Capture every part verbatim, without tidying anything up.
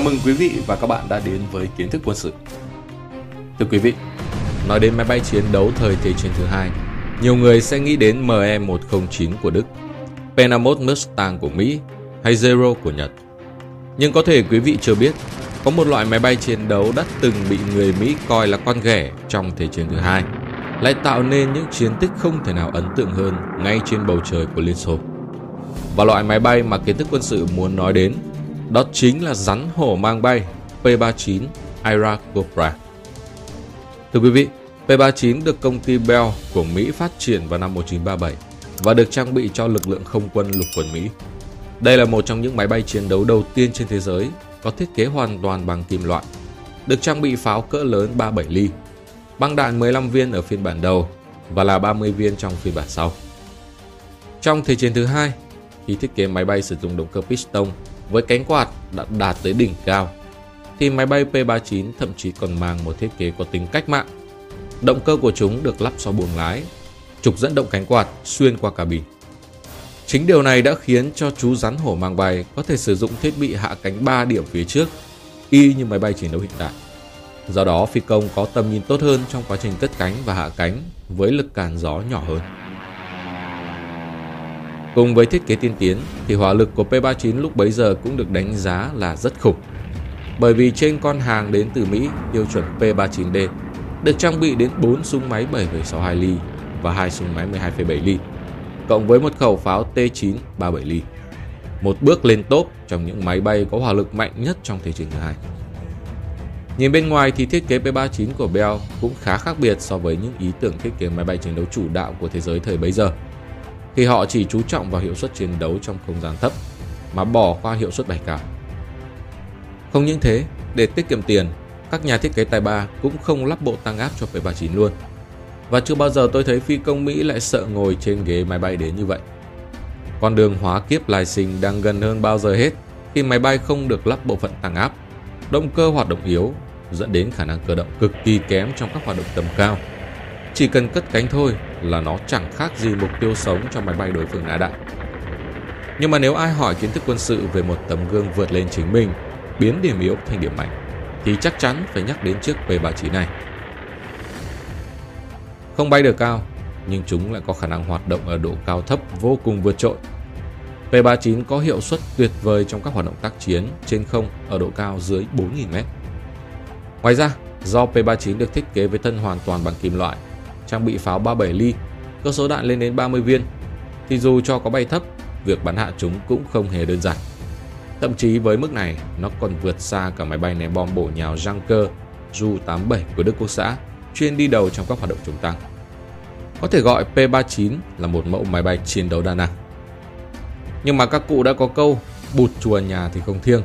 Chào mừng quý vị và các bạn đã đến với Kiến thức quân sự. Thưa quý vị, nói đến máy bay chiến đấu thời Thế chiến thứ hai, nhiều người sẽ nghĩ đến M E một không chín của Đức, P năm mươi mốt Mustang của Mỹ hay Zero của Nhật. Nhưng có thể quý vị chưa biết, có một loại máy bay chiến đấu đã từng bị người Mỹ coi là con ghẻ trong Thế chiến thứ hai, lại tạo nên những chiến tích không thể nào ấn tượng hơn ngay trên bầu trời của Liên Xô. Và loại máy bay mà Kiến thức quân sự muốn nói đến đó chính là rắn hổ mang bay P ba mươi chín Airacobra. Thưa quý vị, P ba mươi chín được công ty Bell của Mỹ phát triển vào năm một nghìn chín trăm ba mươi bảy và được trang bị cho lực lượng không quân lục quân Mỹ. Đây là một trong những máy bay chiến đấu đầu tiên trên thế giới có thiết kế hoàn toàn bằng kim loại, được trang bị pháo cỡ lớn ba mươi bảy ly, băng đạn mười lăm viên ở phiên bản đầu và là ba mươi viên trong phiên bản sau. Trong Thế chiến thứ hai, khi thiết kế máy bay sử dụng động cơ piston với cánh quạt đã đạt tới đỉnh cao, thì máy bay P ba mươi chín thậm chí còn mang một thiết kế có tính cách mạng. Động cơ của chúng được lắp sau buồng lái, trục dẫn động cánh quạt xuyên qua cabin. Chính điều này đã khiến cho chú rắn hổ mang bay có thể sử dụng thiết bị hạ cánh ba điểm phía trước, y như máy bay chiến đấu hiện đại. Do đó, phi công có tầm nhìn tốt hơn trong quá trình cất cánh và hạ cánh với lực cản gió nhỏ hơn. Cùng với thiết kế tiên tiến thì hỏa lực của P ba mươi chín lúc bấy giờ cũng được đánh giá là rất khủng. Bởi vì trên con hàng đến từ Mỹ tiêu chuẩn P ba mươi chín D được trang bị đến bốn súng máy bảy phẩy sáu hai ly và hai súng máy mười hai phẩy bảy ly, cộng với một khẩu pháo T chín ba mươi bảy ly. Một bước lên top trong những máy bay có hỏa lực mạnh nhất trong Thế chiến thứ hai. Nhìn bên ngoài thì thiết kế P ba mươi chín của Bell cũng khá khác biệt so với những ý tưởng thiết kế máy bay chiến đấu chủ đạo của thế giới thời bấy giờ, thì họ chỉ chú trọng vào hiệu suất chiến đấu trong không gian thấp mà bỏ qua hiệu suất bay cao. Không những thế, để tiết kiệm tiền, các nhà thiết kế tài ba cũng không lắp bộ tăng áp cho P ba mươi chín luôn. Và chưa bao giờ tôi thấy phi công Mỹ lại sợ ngồi trên ghế máy bay đến như vậy. Con đường hóa kiếp lai sinh đang gần hơn bao giờ hết khi máy bay không được lắp bộ phận tăng áp, động cơ hoạt động yếu dẫn đến khả năng cơ động cực kỳ kém trong các hoạt động tầm cao. Chỉ cần cất cánh thôi là nó chẳng khác gì mục tiêu sống cho máy bay đối phương nã đạn. Nhưng mà nếu ai hỏi kiến thức quân sự về một tấm gương vượt lên chính mình, biến điểm yếu thành điểm mạnh, thì chắc chắn phải nhắc đến chiếc P ba mươi chín này. Không bay được cao, nhưng chúng lại có khả năng hoạt động ở độ cao thấp vô cùng vượt trội. P ba mươi chín có hiệu suất tuyệt vời trong các hoạt động tác chiến trên không ở độ cao dưới bốn nghìn mét. Ngoài ra, do P ba mươi chín được thiết kế với thân hoàn toàn bằng kim loại, trang bị pháo ba mươi bảy ly, cơ số đạn lên đến ba mươi viên, thì dù cho có bay thấp, việc bắn hạ chúng cũng không hề đơn giản. Thậm chí với mức này, nó còn vượt xa cả máy bay ném bom bổ nhào Junker Ju tám mươi bảy của Đức Quốc xã, chuyên đi đầu trong các hoạt động chống tăng. Có thể gọi P ba mươi chín là một mẫu máy bay chiến đấu đa năng. Nhưng mà các cụ đã có câu, bụt chùa nhà thì không thiêng.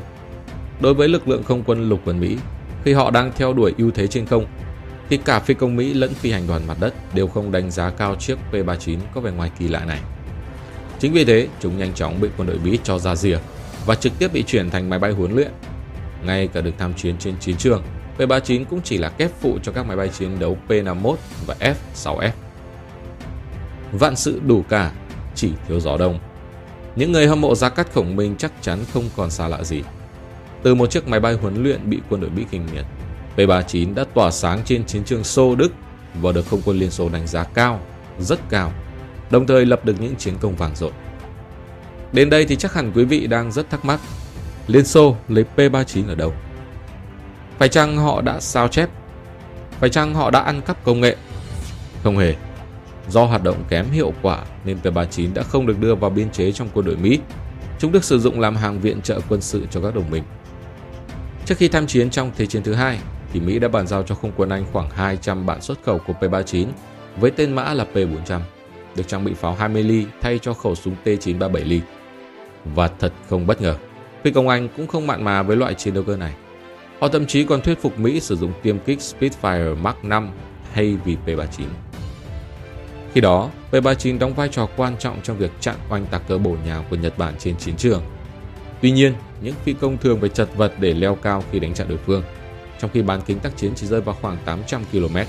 Đối với lực lượng không quân lục quân Mỹ, khi họ đang theo đuổi ưu thế trên không, thì cả phi công Mỹ lẫn phi hành đoàn mặt đất đều không đánh giá cao chiếc P ba mươi chín có vẻ ngoài kỳ lạ này. Chính vì thế, chúng nhanh chóng bị quân đội Mỹ cho ra rìa và trực tiếp bị chuyển thành máy bay huấn luyện. Ngay cả được tham chiến trên chiến trường, P ba mươi chín cũng chỉ là kép phụ cho các máy bay chiến đấu P năm mươi mốt và F sáu F. Vạn sự đủ cả, chỉ thiếu gió đông. Những người hâm mộ Gia Cát Khổng Minh chắc chắn không còn xa lạ gì. Từ một chiếc máy bay huấn luyện bị quân đội Mỹ khinh miệt, P ba mươi chín đã tỏa sáng trên chiến trường Xô Đức và được không quân Liên Xô đánh giá cao, rất cao, đồng thời lập được những chiến công vang dội. Đến đây thì chắc hẳn quý vị đang rất thắc mắc, Liên Xô lấy P ba mươi chín ở đâu? Phải chăng họ đã sao chép? Phải chăng họ đã ăn cắp công nghệ? Không hề. Do hoạt động kém hiệu quả nên P ba mươi chín đã không được đưa vào biên chế trong quân đội Mỹ. Chúng được sử dụng làm hàng viện trợ quân sự cho các đồng minh. Trước khi tham chiến trong Thế chiến thứ hai, thì Mỹ đã bàn giao cho không quân Anh khoảng hai trăm bản xuất khẩu của P ba mươi chín với tên mã là P bốn trăm, được trang bị pháo hai mươi ly thay cho khẩu súng T chín ba mươi bảy ly. Và thật không bất ngờ, phi công Anh cũng không mặn mà với loại chiến đấu cơ này. Họ thậm chí còn thuyết phục Mỹ sử dụng tiêm kích Spitfire Mark năm thay vì P ba mươi chín. Khi đó, P ba mươi chín đóng vai trò quan trọng trong việc chặn oanh tạc cơ bổ nhào của Nhật Bản trên chiến trường. Tuy nhiên, những phi công thường phải chật vật để leo cao khi đánh chặn đối phương, trong khi bán kính tác chiến chỉ rơi vào khoảng tám trăm ki lô mét,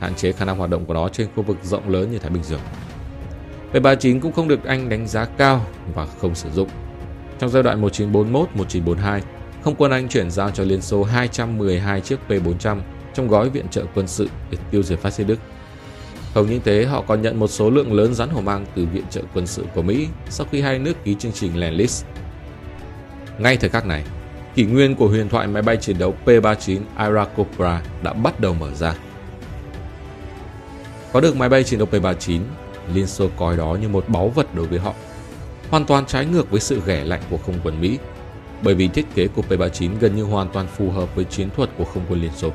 hạn chế khả năng hoạt động của nó trên khu vực rộng lớn như Thái Bình Dương. P ba mươi chín cũng không được Anh đánh giá cao và không sử dụng. Trong giai đoạn một nghìn chín trăm bốn mươi mốt đến một nghìn chín trăm bốn mươi hai, Không quân Anh chuyển giao cho Liên Xô hai trăm mười hai chiếc P bốn trăm trong gói viện trợ quân sự để tiêu diệt phát xít Đức. Không những thế, họ còn nhận một số lượng lớn rắn hổ mang từ viện trợ quân sự của Mỹ sau khi hai nước ký chương trình Land Lease. Ngay thời khắc này, kỷ nguyên của huyền thoại máy bay chiến đấu P ba mươi chín Airacobra đã bắt đầu mở ra. Có được máy bay chiến đấu P ba mươi chín, Liên Xô coi đó như một báu vật đối với họ, hoàn toàn trái ngược với sự ghẻ lạnh của không quân Mỹ, bởi vì thiết kế của P ba mươi chín gần như hoàn toàn phù hợp với chiến thuật của không quân Liên Xô.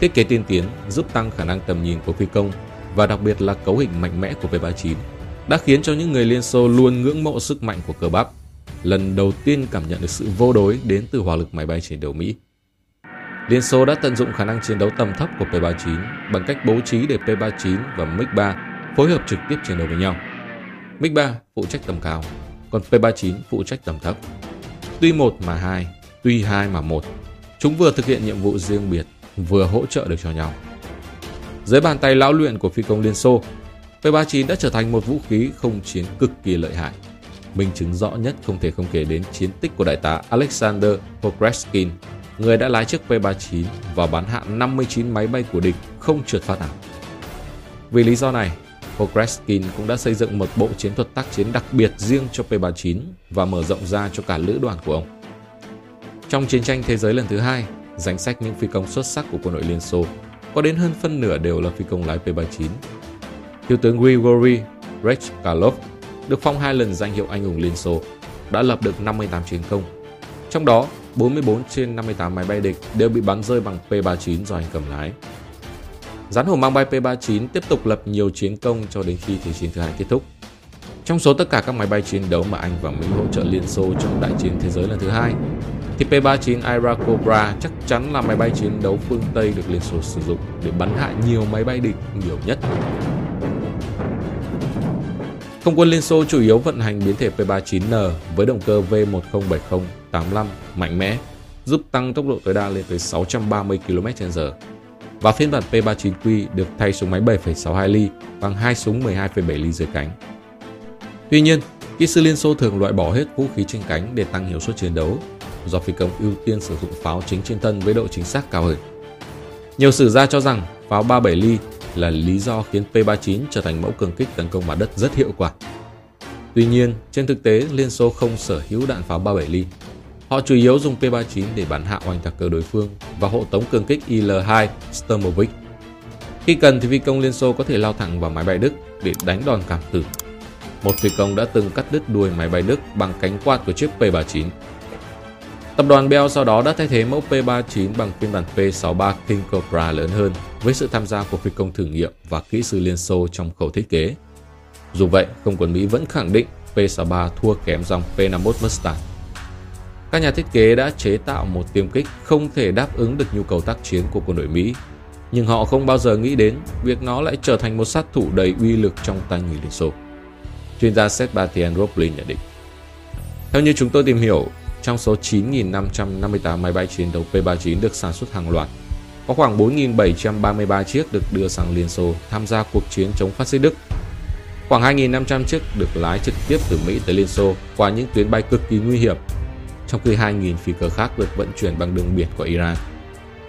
Thiết kế tiên tiến giúp tăng khả năng tầm nhìn của phi công và đặc biệt là cấu hình mạnh mẽ của P ba mươi chín đã khiến cho những người Liên Xô luôn ngưỡng mộ sức mạnh của cơ bắp, lần đầu tiên cảm nhận được sự vô đối đến từ hỏa lực máy bay chiến đấu Mỹ. Liên Xô đã tận dụng khả năng chiến đấu tầm thấp của P ba mươi chín bằng cách bố trí để P ba mươi chín và MiG ba phối hợp trực tiếp chiến đấu với nhau. MiG ba phụ trách tầm cao, còn P ba mươi chín phụ trách tầm thấp. Tuy một mà hai, tuy hai mà một. Chúng vừa thực hiện nhiệm vụ riêng biệt, vừa hỗ trợ được cho nhau. Dưới bàn tay lão luyện của phi công Liên Xô, P ba mươi chín đã trở thành một vũ khí không chiến cực kỳ lợi hại. Minh chứng rõ nhất không thể không kể đến chiến tích của đại tá Alexander Pokryshkin, người đã lái chiếc P ba mươi chín và bắn hạ năm mươi chín máy bay của địch không trượt phát nào. Vì lý do này, Pokryshkin cũng đã xây dựng một bộ chiến thuật tác chiến đặc biệt riêng cho P ba mươi chín và mở rộng ra cho cả lữ đoàn của ông. Trong chiến tranh thế giới lần thứ hai, danh sách những phi công xuất sắc của quân đội Liên Xô có đến hơn phân nửa đều là phi công lái P ba mươi chín. Thiếu tướng Grigori Rechkalov được phong hai lần danh hiệu anh hùng Liên Xô, đã lập được năm mươi tám chiến công. Trong đó, bốn mươi bốn trên năm mươi tám máy bay địch đều bị bắn rơi bằng P ba mươi chín do anh cầm lái. Rắn hổ mang bay P ba mươi chín tiếp tục lập nhiều chiến công cho đến khi Thế chiến thứ hai kết thúc. Trong số tất cả các máy bay chiến đấu mà Anh và Mỹ hỗ trợ Liên Xô trong Đại chiến Thế giới lần thứ hai, thì P ba mươi chín Airacobra chắc chắn là máy bay chiến đấu phương Tây được Liên Xô sử dụng để bắn hạ nhiều máy bay địch nhiều nhất. Không quân Liên Xô chủ yếu vận hành biến thể P ba mươi chín N với động cơ V một không bảy không tám lăm mạnh mẽ, giúp tăng tốc độ tối đa lên tới sáu trăm ba mươi ki lô mét trên giờ. Và phiên bản P ba mươi chín Q được thay súng máy bảy phẩy sáu hai ly bằng hai súng mười hai phẩy bảy ly dưới cánh. Tuy nhiên, kỹ sư Liên Xô thường loại bỏ hết vũ khí trên cánh để tăng hiệu suất chiến đấu, do phi công ưu tiên sử dụng pháo chính trên thân với độ chính xác cao hơn. Nhiều sử gia cho rằng pháo ba mươi bảy ly là lý do khiến P ba mươi chín trở thành mẫu cường kích tấn công mặt đất rất hiệu quả. Tuy nhiên, trên thực tế, Liên Xô không sở hữu đạn pháo ba mươi bảy ly. Họ chủ yếu dùng P ba mươi chín để bắn hạ oanh tạc cơ đối phương và hộ tống cường kích I L hai Sturmovik. Khi cần thì phi công Liên Xô có thể lao thẳng vào máy bay Đức để đánh đòn cảm tử. Một phi công đã từng cắt đứt đuôi máy bay Đức bằng cánh quạt của chiếc P ba mươi chín. Tập đoàn Bell sau đó đã thay thế mẫu P ba mươi chín bằng phiên bản P sáu ba King Cobra lớn hơn với sự tham gia của phi công thử nghiệm và kỹ sư Liên Xô trong khâu thiết kế. Dù vậy, không quân Mỹ vẫn khẳng định P sáu ba thua kém dòng P năm mươi mốt Mustang. Các nhà thiết kế đã chế tạo một tiêm kích không thể đáp ứng được nhu cầu tác chiến của quân đội Mỹ, nhưng họ không bao giờ nghĩ đến việc nó lại trở thành một sát thủ đầy uy lực trong tay người Liên Xô. Chuyên gia Sebastian Roblin nhận định. Theo như chúng tôi tìm hiểu, trong số chín nghìn năm trăm năm mươi tám máy bay chiến đấu P ba mươi chín được sản xuất hàng loạt, có khoảng bốn nghìn bảy trăm ba mươi ba chiếc được đưa sang Liên Xô tham gia cuộc chiến chống phát xít Đức. Khoảng hai nghìn năm trăm chiếc được lái trực tiếp từ Mỹ tới Liên Xô qua những tuyến bay cực kỳ nguy hiểm, trong khi hai nghìn phi cơ khác được vận chuyển bằng đường biển của Iran.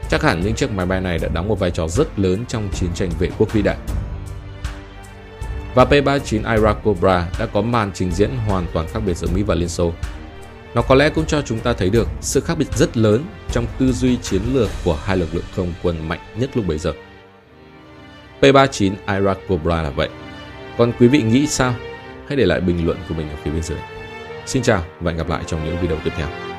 Chắc hẳn những chiếc máy bay này đã đóng một vai trò rất lớn trong chiến tranh vệ quốc vĩ đại. Và P ba mươi chín Airacobra đã có màn trình diễn hoàn toàn khác biệt giữa Mỹ và Liên Xô. Nó có lẽ cũng cho chúng ta thấy được sự khác biệt rất lớn trong tư duy chiến lược của hai lực lượng không quân mạnh nhất lúc bấy giờ. P ba mươi chín Airacobra là vậy. Còn quý vị nghĩ sao? Hãy để lại bình luận của mình ở phía bên dưới. Xin chào và hẹn gặp lại trong những video tiếp theo.